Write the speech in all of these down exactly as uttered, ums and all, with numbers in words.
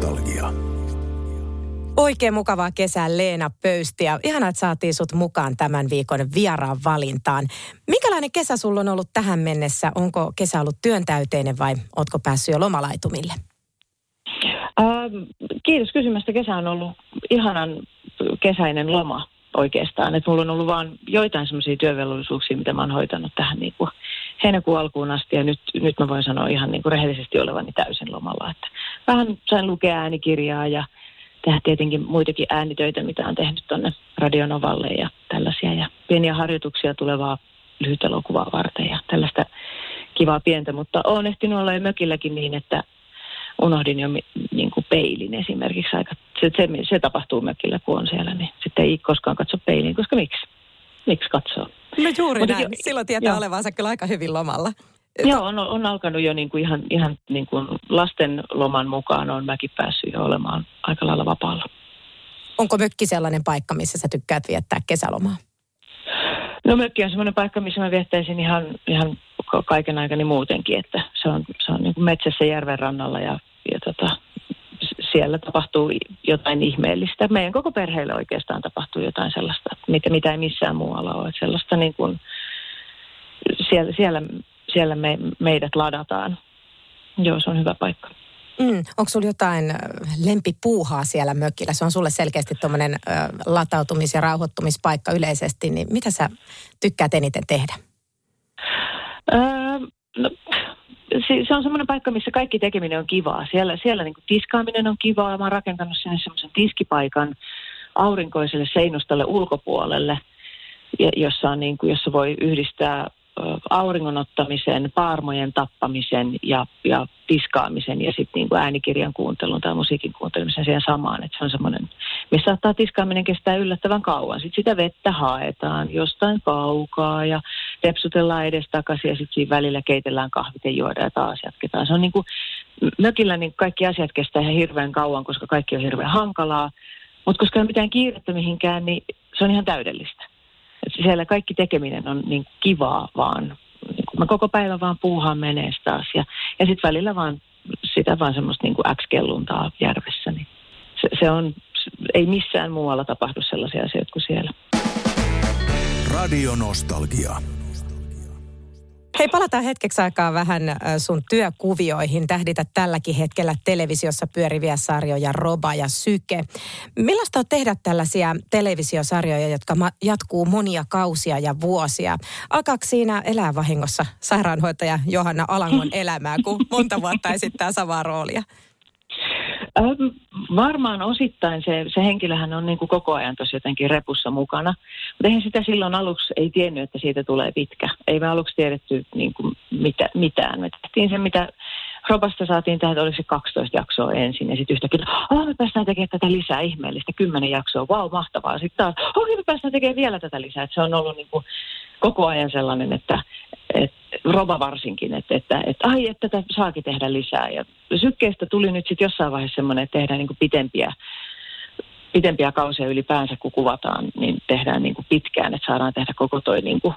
Nostalgia. Oikein mukavaa kesää, Leena Pöysti, ja ihanaa, että saatiin sut mukaan tämän viikon vieraan valintaan. Minkälainen kesä sulla on ollut tähän mennessä? Onko kesä ollut työntäyteinen vai ootko päässyt jo lomalaitumille? Ähm, kiitos kysymästä. Kesä on ollut ihanan kesäinen loma oikeastaan. Et mulla on ollut vaan joitain semmoisia työvelvollisuuksia, mitä mä oon hoitanut tähän niin kuin heinäkuun alkuun asti, ja nyt, nyt mä voin sanoa ihan niin kuin rehellisesti olevani täysin lomalla. Että vähän sain lukea äänikirjaa ja tehdä tietenkin muitakin äänitöitä, mitä on tehnyt tuonne Radionovalle ja tällaisia. Ja pieniä harjoituksia tulevaa lyhytelokuvaa varten ja tällaista kivaa pientä. Mutta olen ehtinyt olla jo mökilläkin niin, että unohdin jo niin kuin peilin esimerkiksi aika. Se, se, se tapahtuu mökillä, kun on siellä, niin sitten ei koskaan katso peiliin, koska miksi? Miksi katsoo? No juuri mutta näin. Jo, silloin tietää jo olevansa kyllä aika hyvin lomalla. Joo, on, on alkanut jo niin kuin ihan, ihan niin kuin lasten loman mukaan on mäkin päässyt jo olemaan aika lailla vapaalla. Onko mökki sellainen paikka, missä sä tykkäät viettää kesälomaa? No mökki on sellainen paikka, missä mä viettäisin ihan, ihan kaiken aikani muutenkin, että se on, se on niin kuin metsässä järven rannalla ja, ja tota, siellä tapahtuu jotain ihmeellistä. Meidän koko perheelle oikeastaan tapahtuu jotain sellaista, mitä, mitä ei missään muualla ole. Että sellaista niin kuin siellä... siellä Siellä me, meidät ladataan. Joo, se on hyvä paikka. Mm, onko sulla jotain lempipuuhaa siellä mökillä? Se on sulle selkeästi tuommoinen latautumis- ja rauhoittumispaikka yleisesti. Niin mitä sä tykkäät eniten tehdä? Öö, no, se, se on semmoinen paikka, missä kaikki tekeminen on kivaa. Siellä, siellä niin kuin tiskaaminen on kivaa. Mä oon rakentanut sinne semmoisen tiskipaikan aurinkoiselle seinustalle ulkopuolelle, jossa, on niin kuin, jossa voi yhdistää auringon ottamisen, paarmojen tappamisen ja, ja tiskaamisen ja sitten niinku äänikirjan kuuntelun tai musiikin kuuntelemisen siihen samaan. Et se on semmoinen, missä saattaa tiskaaminen kestää yllättävän kauan. Sitten sitä vettä haetaan jostain kaukaa ja tepsutellaan edestakaisin ja sitten siinä välillä keitellään kahvit ja juodaan ja taas jatketaan. Se on niinku, mökillä niin kaikki asiat kestää ihan hirveän kauan, koska kaikki on hirveän hankalaa. Mutta koska ei ole mitään kiirettä mihinkään, niin se on ihan täydellistä. Siellä kaikki tekeminen on niin kivaa vaan. Mä koko päivän vaan puuhaan menee taas. Ja, ja sitten välillä vaan sitä vaan semmoista niin kuin äks-kelluntaa järvessä. Niin se, se on, ei missään muualla tapahdu sellaisia asioita kuin siellä. Radio Nostalgia. Hei, palataan hetkeksi aikaa vähän sun työkuvioihin. Tähditä tälläkin hetkellä televisiossa pyöriviä sarjoja Roba ja Syke. Millaista on tehdä tällaisia televisiosarjoja, jotka jatkuu monia kausia ja vuosia? Alkaako siinä elää vahingossa sairaanhoitaja Johanna Alangon elämää, kun monta vuotta esittää samaa roolia? Varmaan osittain se, se henkilöhän on niin kuin koko ajan tosi jotenkin repussa mukana, mutta eihän sitä silloin aluksi ei tiennyt, että siitä tulee pitkä. Ei me aluksi tiedetty niin kuin mitä, mitään. Me tehtiin se, mitä Robasta saatiin tähän, että oliko se kaksitoista jaksoa ensin ja sitten yhtäkkiä, että me päästään tekemään tätä lisää ihmeellistä, kymmenen jaksoa, wow, mahtavaa. Sitten taas, okei, me päästään tekemään vielä tätä lisää. Et se on ollut niin kuin koko ajan sellainen, että et, Roba varsinkin, että että et, ai, että tätä saakin tehdä lisää. Ja Sykkeestä tuli nyt sitten jossain vaiheessa semmoinen, että tehdään niin kuin pitempiä, pitempiä kausia ylipäänsä, kun kuvataan, niin tehdään niin kuin pitkään, että saadaan tehdä koko toi niin kuin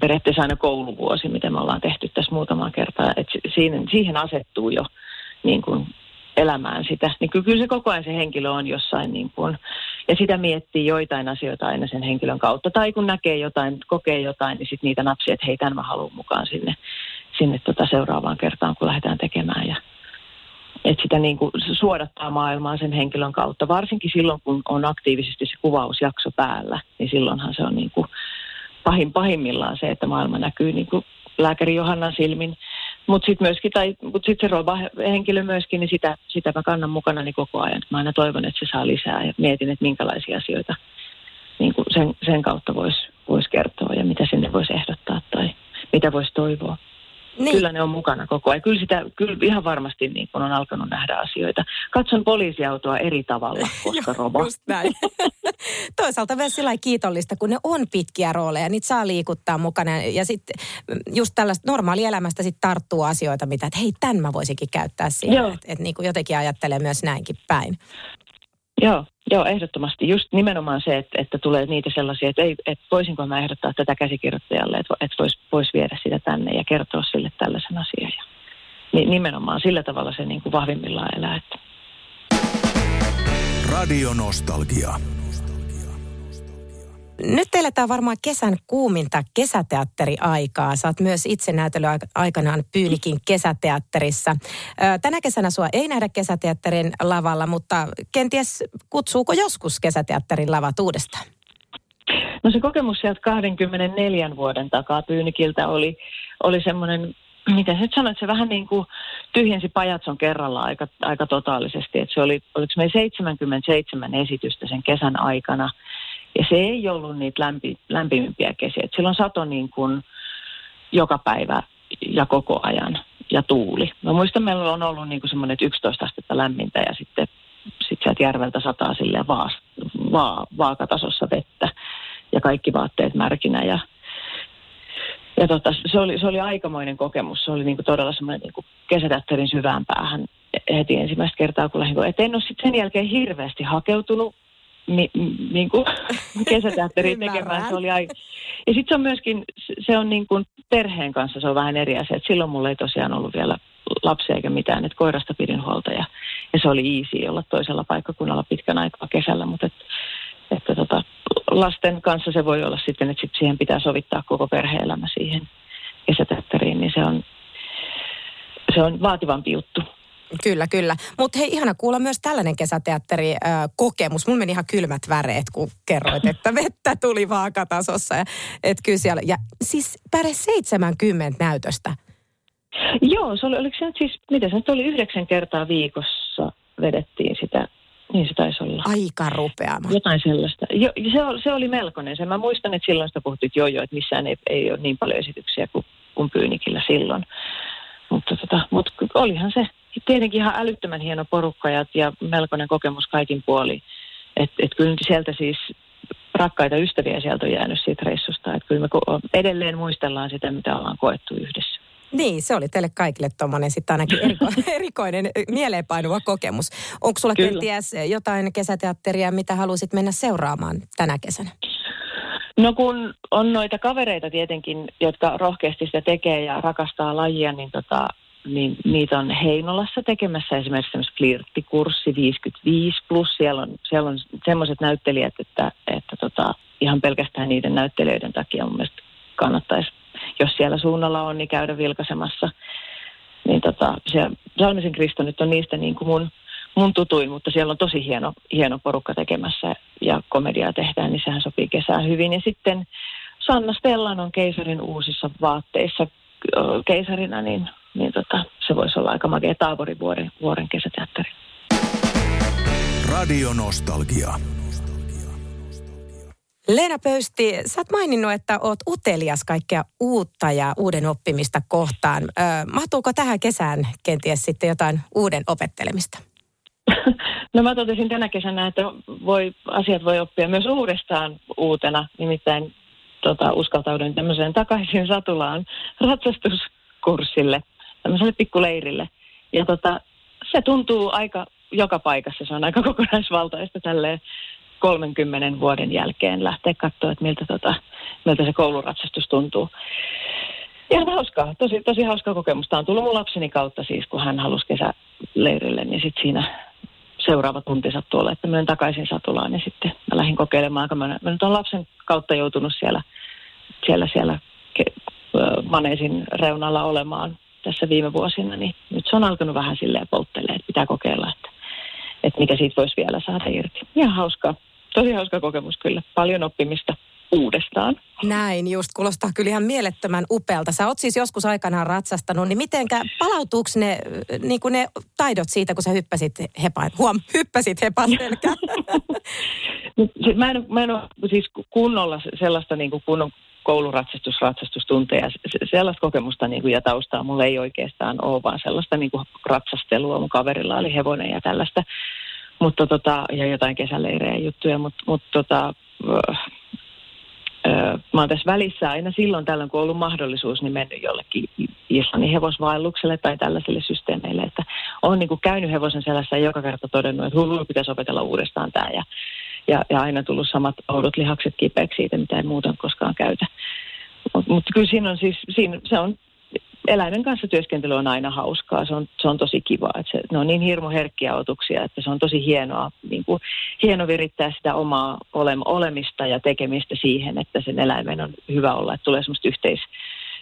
periaatteessa aina kouluvuosi, mitä me ollaan tehty tässä muutamaan kertaan. Et siihen, siihen asettuu jo niin kuin elämään sitä. Niin kyllä se koko ajan se henkilö on jossain niin kuin, ja sitä miettii joitain asioita aina sen henkilön kautta. Tai kun näkee jotain, kokee jotain, niin sitten niitä napsia, että hei, tämän mä haluan mukaan sinne, sinne tota seuraavaan kertaan, kun lähdetään tekemään. Ja, et sitä niin kuin suodattaa maailmaa sen henkilön kautta. Varsinkin silloin, kun on aktiivisesti se kuvausjakso päällä, niin silloinhan se on niin kuin Pahin, pahimmillaan se, että maailma näkyy niin kuin lääkäri Johannan silmin, mutta sitten myöskin, tai mut sit se Roba henkilö myöskin, niin sitä, sitä mä kannan mukana niin koko ajan. Mä aina toivon, että se saa lisää ja mietin, että minkälaisia asioita niin kuin sen, sen kautta voisi vois kertoa ja mitä sinne voisi ehdottaa tai mitä voisi toivoa. Niin. Kyllä ne on mukana koko ajan. Kyllä, sitä, kyllä ihan varmasti niin kun on alkanut nähdä asioita. Katson poliisiautoa eri tavalla, koska Roba. Just näin. Toisaalta myös sillä kiitollista, kun ne on pitkiä rooleja. Niitä saa liikuttaa mukana. Ja sitten just tällaista normaalielämästä sit tarttuu asioita, mitä että hei, tämän mä voisinkin käyttää siihen. Että et niin jotenkin ajattelee myös näinkin päin. Joo, joo, ehdottomasti. Just nimenomaan se, että, että tulee niitä sellaisia, että, ei, että voisinko mä ehdottaa tätä käsikirjoittajalle, että, että vois, vois viedä sitä tänne ja kertoa sille tällaisen asian. Ja nimenomaan sillä tavalla se niin kuin vahvimmillaan elää. Että. Radio Nostalgia. Nyt eletään varmaan kesän kuuminta kesäteatteriaikaa. Sä oot myös itse näytellyt aikanaan Pyynikin kesäteatterissa. Tänä kesänä sua ei nähdä kesäteatterin lavalla, mutta kenties kutsuuko joskus kesäteatterin lavat uudestaan? No se kokemus sieltä kaksikymmentäneljä vuoden takaa Pyynikiltä oli, oli semmoinen, miten nyt sanoit, se vähän niin kuin tyhjensi pajatson kerralla aika, aika totaalisesti. Että se oli, oliko meillä seitsemänkymmentäseitsemän esitystä sen kesän aikana. Ja se ei ollut niitä lämpi, lämpimimpiä kesiä. Et silloin sato niin kuin joka päivä ja koko ajan ja tuuli. Mä muistan, meillä on ollut niin kuin semmoinen yksitoista astetta lämmintä ja sitten sit sieltä järveltä sataa silleen vaas, va, vaakatasossa vettä ja kaikki vaatteet märkinä. Ja, ja tota, se, oli, se oli aikamoinen kokemus. Se oli niin kuin todella semmoinen niin kuin kesäteatterin syvään päähän heti ensimmäistä kertaa, kun lähdin. Et en ole sitten sen jälkeen hirveästi hakeutunut Ni, niin kuin kesäteatteriin tekemään. Se oli aika. Ja sitten se on myöskin, se on niin kuin perheen kanssa, se on vähän eri asia. Et silloin mulla ei tosiaan ollut vielä lapsia eikä mitään, että koirasta pidin huolta ja, ja se oli easy olla toisella paikkakunnalla pitkän aikaa kesällä, mutta et, että tota, lasten kanssa se voi olla sitten, että sit siihen pitää sovittaa koko perhe-elämä siihen kesäteatteriin, niin se on, se on vaativampi juttu. Kyllä, kyllä. Mutta hei, ihana kuulla myös tällainen kesäteatterikokemus. Mun meni ihan kylmät väreet, kun kerroit, että vettä tuli vaakatasossa. Ja, et kyllä siellä, ja siis päälle seitsemänkymmentä näytöstä. Joo, se oli, oliko se nyt siis, mitä se nyt oli, yhdeksän kertaa viikossa vedettiin sitä, niin se taisi olla. Aika rupeama. Jotain sellaista. Jo, se, oli, se oli melkoinen se. Mä muistan, että silloin sitä puhuttiin, että joo joo, että missään ei, ei ole niin paljon esityksiä kuin, kuin Pyynikillä silloin. Mutta tota, mut olihan se tietenkin ihan älyttömän hieno porukka ja, ja melkoinen kokemus kaikin puolin. Että et kyllä sieltä siis rakkaita ystäviä sieltä on jäänyt siitä reissusta. Että kyllä me edelleen muistellaan sitä, mitä ollaan koettu yhdessä. Niin, se oli teille kaikille tuommoinen sitten ainakin eriko- erikoinen mieleenpainuva kokemus. Onko sulla kyllä kenties jotain kesäteatteria, mitä haluaisit mennä seuraamaan tänä kesänä? No kun on noita kavereita tietenkin, jotka rohkeasti sitä tekee ja rakastaa lajia, niin, tota, niin niitä on Heinolassa tekemässä esimerkiksi tämmöistä flirttikurssi viisikymmentäviisi plus. Siellä on, siellä on semmoiset näyttelijät, että, että tota, ihan pelkästään niiden näyttelijöiden takia mun mielestä kannattaisi, jos siellä suunnalla on, niin käydä vilkaisemassa. Niin tota, siellä, Salmisen Kristo nyt on niistä niin kuin mun... Mun tutuin, mutta siellä on tosi hieno, hieno porukka tekemässä ja komediaa tehdään, niin sehän sopii kesään hyvin. Ja sitten Sanna Stellan on Keisarin uusissa vaatteissa keisarina, niin, niin tota, se voisi olla aika makea Taavorin vuoren, vuoren kesäteatteri. Radio Nostalgia. Leena Pöysti, sä oot maininnut, että oot utelias kaikkea uutta ja uuden oppimista kohtaan. Ö, mahtuuko tähän kesään kenties sitten jotain uuden opettelemista? No mä totesin tänä kesänä, että voi, asiat voi oppia myös uudestaan uutena, nimittäin tota, uskaltauduin tämmöiseen takaisin Satulaan ratsastuskurssille, tämmöiselle pikkuleirille. Ja tota, se tuntuu aika joka paikassa, se on aika kokonaisvaltaista tälleen kolmenkymmenen vuoden jälkeen lähteä katsoa, että miltä, tota, miltä se kouluratsastus tuntuu. Ihan hauskaa, tosi, tosi hauskaa kokemusta. On tullut mun lapseni kautta siis, kun hän halusi kesäleirille, niin sitten siinä seuraava tunti sattui olla, että menen takaisin Satulaan ja sitten mä lähdin kokeilemaan. Mä, mä nyt olen lapsen kautta joutunut siellä, siellä, siellä ke, maneesin reunalla olemaan tässä viime vuosina, niin nyt se on alkanut vähän silleen polttelemaan, että pitää kokeilla, että, että mikä siitä voisi vielä saada irti. Ihan hauskaa, tosi hauska kokemus kyllä, paljon oppimista uudestaan. Näin, just kuulostaa kyllä ihan mielettömän upealta. Sä oot siis joskus aikanaan ratsastanut, niin mitenkä palautuuko ne, niin kuin ne taidot siitä, kun sä hyppäsit hepan, huom, hyppäsit hepan selkään? mä, en, mä en ole siis kunnolla sellaista niin kuin kunnon kouluratsastus, ratsastustunteja, sellaista kokemusta niin kuin, ja taustaa mulla ei oikeastaan ole, vaan sellaista niin kuin ratsastelua. Mun kaverilla oli hevonen ja tällaista, mutta tota, ja jotain kesäleirejä juttuja, mutta, mutta tota, mä oon tässä välissä aina silloin tällöin, kun on ollut mahdollisuus, niin mennyt jollekin Islannin hevosvaellukselle tai tällaisille systeemeille, että on niin kuin käynyt hevosen selässä ja joka kerta todennut, että hullu pitäisi opetella uudestaan tämä ja, ja, ja aina tullut samat oudot lihakset kipeäksi siitä, mitä ei muuta koskaan käytä. Mutta mut kyllä siinä on siis, siinä, se on eläimen kanssa työskentely on aina hauskaa. Se on, se on tosi kivaa. Että se, ne on niin hirmu herkkiä otuksia, että se on tosi hienoa, niin kuin, hieno virittää sitä omaa ole, olemista ja tekemistä siihen, että sen eläimen on hyvä olla. Että tulee semmoista yhteis,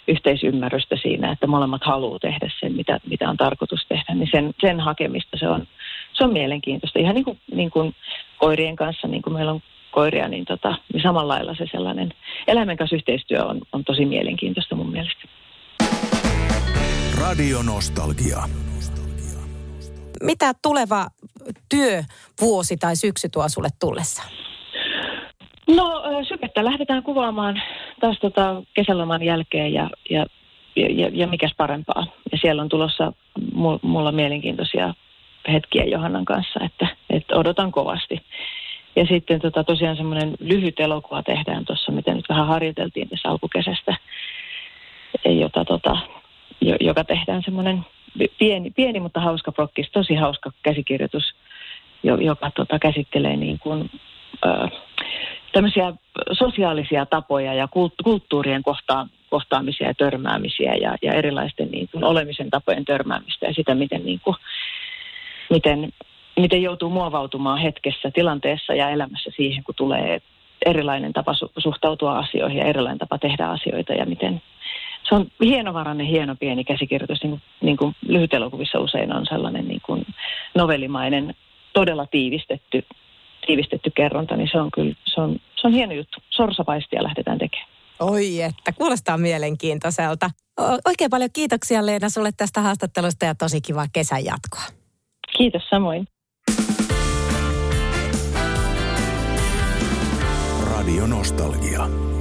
yhteisymmärrystä siinä, että molemmat haluaa tehdä sen, mitä, mitä on tarkoitus tehdä. Niin sen, sen hakemista se on, se on mielenkiintoista. Ihan niin kuin, niin kuin koirien kanssa, niin kuin meillä on koiria, niin, tota, niin samalla lailla se sellainen eläimen kanssa yhteistyö on, on tosi mielenkiintoista mun mielestä. Radio Nostalgia. Mitä tuleva työvuosi tai syksy tuo sulle tullessa? No, Sykettä lähdetään kuvaamaan taas tota kesäloman jälkeen ja, ja, ja, ja mikäs parempaa. Ja siellä on tulossa mulla mielenkiintoisia hetkiä Johannan kanssa, että, että odotan kovasti. Ja sitten tota, tosiaan semmoinen lyhyt elokuva tehdään tuossa, mitä nyt vähän harjoiteltiin tässä alkukesästä, jota tota... joka tehdään semmoinen pieni, pieni, mutta hauska prokkis, tosi hauska käsikirjoitus, joka tota, käsittelee niin kuin, ö, tämmöisiä sosiaalisia tapoja ja kulttuurien kohta, kohtaamisia ja törmäämisiä ja, ja erilaisten niin kuin, olemisen tapojen törmäämistä ja sitä, miten, niin kuin, miten, miten joutuu muovautumaan hetkessä, tilanteessa ja elämässä siihen, kun tulee erilainen tapa suhtautua asioihin ja erilainen tapa tehdä asioita ja miten... Se on hienovarainen, hieno pieni käsikirjoitus, niin kuin, niin kuin lyhyt elokuvissa usein on sellainen niin kuin novellimainen, todella tiivistetty, tiivistetty kerronta, niin se on kyllä, se on, se on hieno juttu. Sorsavaistia lähdetään tekemään. Oi että, kuulostaa mielenkiintoiselta. Oikein paljon kiitoksia Leena sulle tästä haastattelusta ja tosi kivaa kesän jatkoa. Kiitos samoin. Radio Nostalgia.